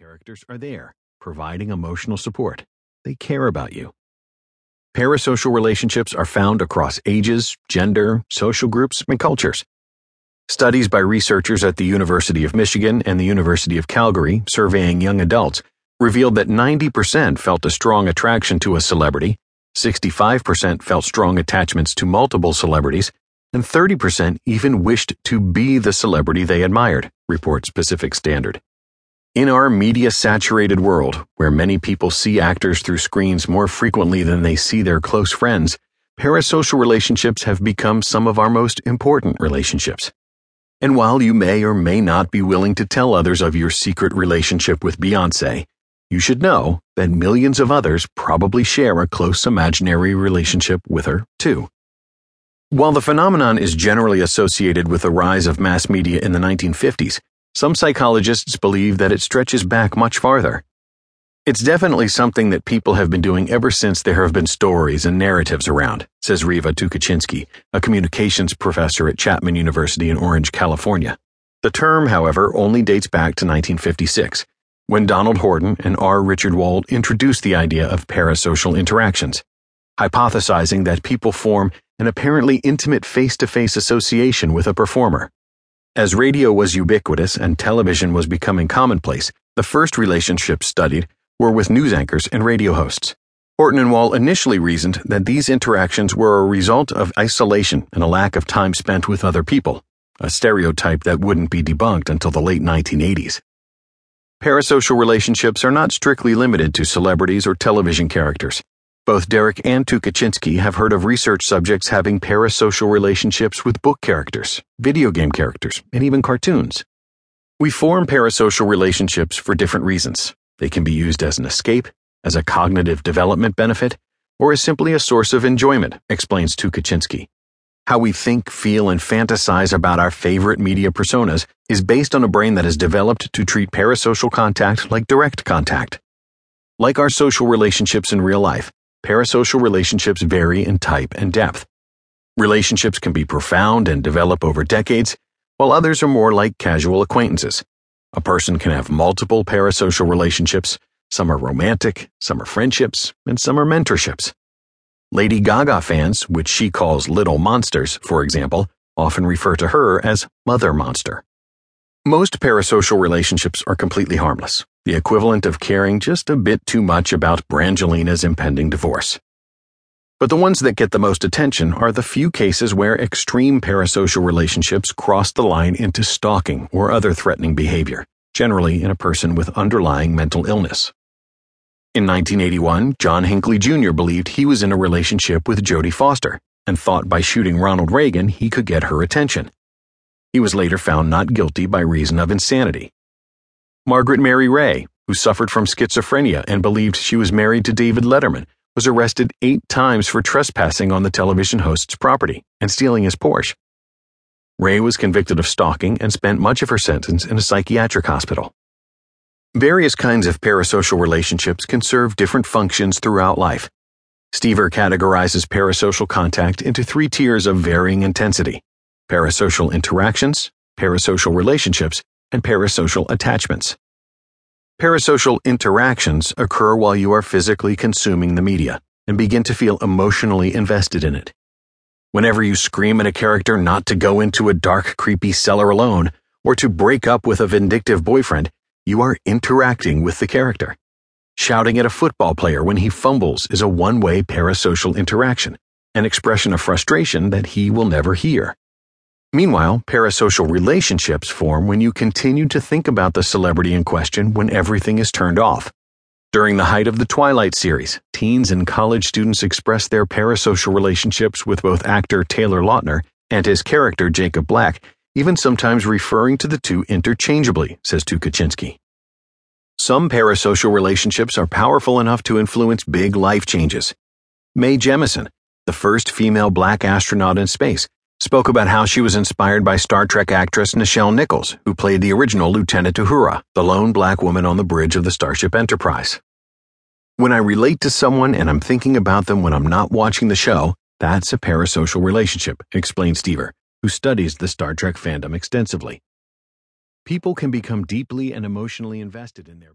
Characters are there, providing emotional support. They care about you. Parasocial relationships are found across ages, gender, social groups, and cultures. Studies by researchers at the University of Michigan and the University of Calgary surveying young adults revealed that 90% felt a strong attraction to a celebrity, 65% felt strong attachments to multiple celebrities, and 30% even wished to be the celebrity they admired, reports Pacific Standard. In our media-saturated world, where many people see actors through screens more frequently than they see their close friends, parasocial relationships have become some of our most important relationships. And while you may or may not be willing to tell others of your secret relationship with Beyoncé, you should know that millions of others probably share a close imaginary relationship with her, too. While the phenomenon is generally associated with the rise of mass media in the 1950s, some psychologists believe that it stretches back much farther. It's definitely something that people have been doing ever since there have been stories and narratives around, says Riva Tukachinsky, a communications professor at Chapman University in Orange, California. The term, however, only dates back to 1956, when Donald Horton and R. Richard Wald introduced the idea of parasocial interactions, hypothesizing that people form an apparently intimate face-to-face association with a performer. As radio was ubiquitous and television was becoming commonplace, the first relationships studied were with news anchors and radio hosts. Horton and Wall initially reasoned that these interactions were a result of isolation and a lack of time spent with other people, a stereotype that wouldn't be debunked until the late 1980s. Parasocial relationships are not strictly limited to celebrities or television characters. Both Derek and Tukachinsky have heard of research subjects having parasocial relationships with book characters, video game characters, and even cartoons. We form parasocial relationships for different reasons. They can be used as an escape, as a cognitive development benefit, or as simply a source of enjoyment, explains Tukachinsky. How we think, feel, and fantasize about our favorite media personas is based on a brain that is developed to treat parasocial contact like direct contact. Like our social relationships in real life, parasocial relationships vary in type and depth. Relationships can be profound and develop over decades, while others are more like casual acquaintances. A person can have multiple parasocial relationships. Some are romantic, some are friendships, and some are mentorships. Lady Gaga fans, which she calls little monsters, for example, often refer to her as Mother Monster. Most parasocial relationships are completely harmless, the equivalent of caring just a bit too much about Brangelina's impending divorce. But the ones that get the most attention are the few cases where extreme parasocial relationships cross the line into stalking or other threatening behavior, generally in a person with underlying mental illness. In 1981, John Hinckley Jr. believed he was in a relationship with Jodie Foster and thought by shooting Ronald Reagan he could get her attention. He was later found not guilty by reason of insanity. Margaret Mary Ray, who suffered from schizophrenia and believed she was married to David Letterman, was arrested 8 times for trespassing on the television host's property and stealing his Porsche. Ray was convicted of stalking and spent much of her sentence in a psychiatric hospital. Various kinds of parasocial relationships can serve different functions throughout life. Stever categorizes parasocial contact into 3 tiers of varying intensity: parasocial interactions, parasocial relationships, and parasocial attachments. Parasocial interactions occur while you are physically consuming the media and begin to feel emotionally invested in it. Whenever you scream at a character not to go into a dark, creepy cellar alone or to break up with a vindictive boyfriend, you are interacting with the character. Shouting at a football player when he fumbles is a one-way parasocial interaction, an expression of frustration that he will never hear. Meanwhile, parasocial relationships form when you continue to think about the celebrity in question when everything is turned off. During the height of the Twilight series, teens and college students expressed their parasocial relationships with both actor Taylor Lautner and his character Jacob Black, even sometimes referring to the two interchangeably, says Tukachinsky. Some parasocial relationships are powerful enough to influence big life changes. Mae Jemison, the first female black astronaut in space, spoke about how she was inspired by Star Trek actress Nichelle Nichols, who played the original Lieutenant Uhura, the lone black woman on the bridge of the Starship Enterprise. When I relate to someone and I'm thinking about them when I'm not watching the show, that's a parasocial relationship, explains Stever, who studies the Star Trek fandom extensively. People can become deeply and emotionally invested in their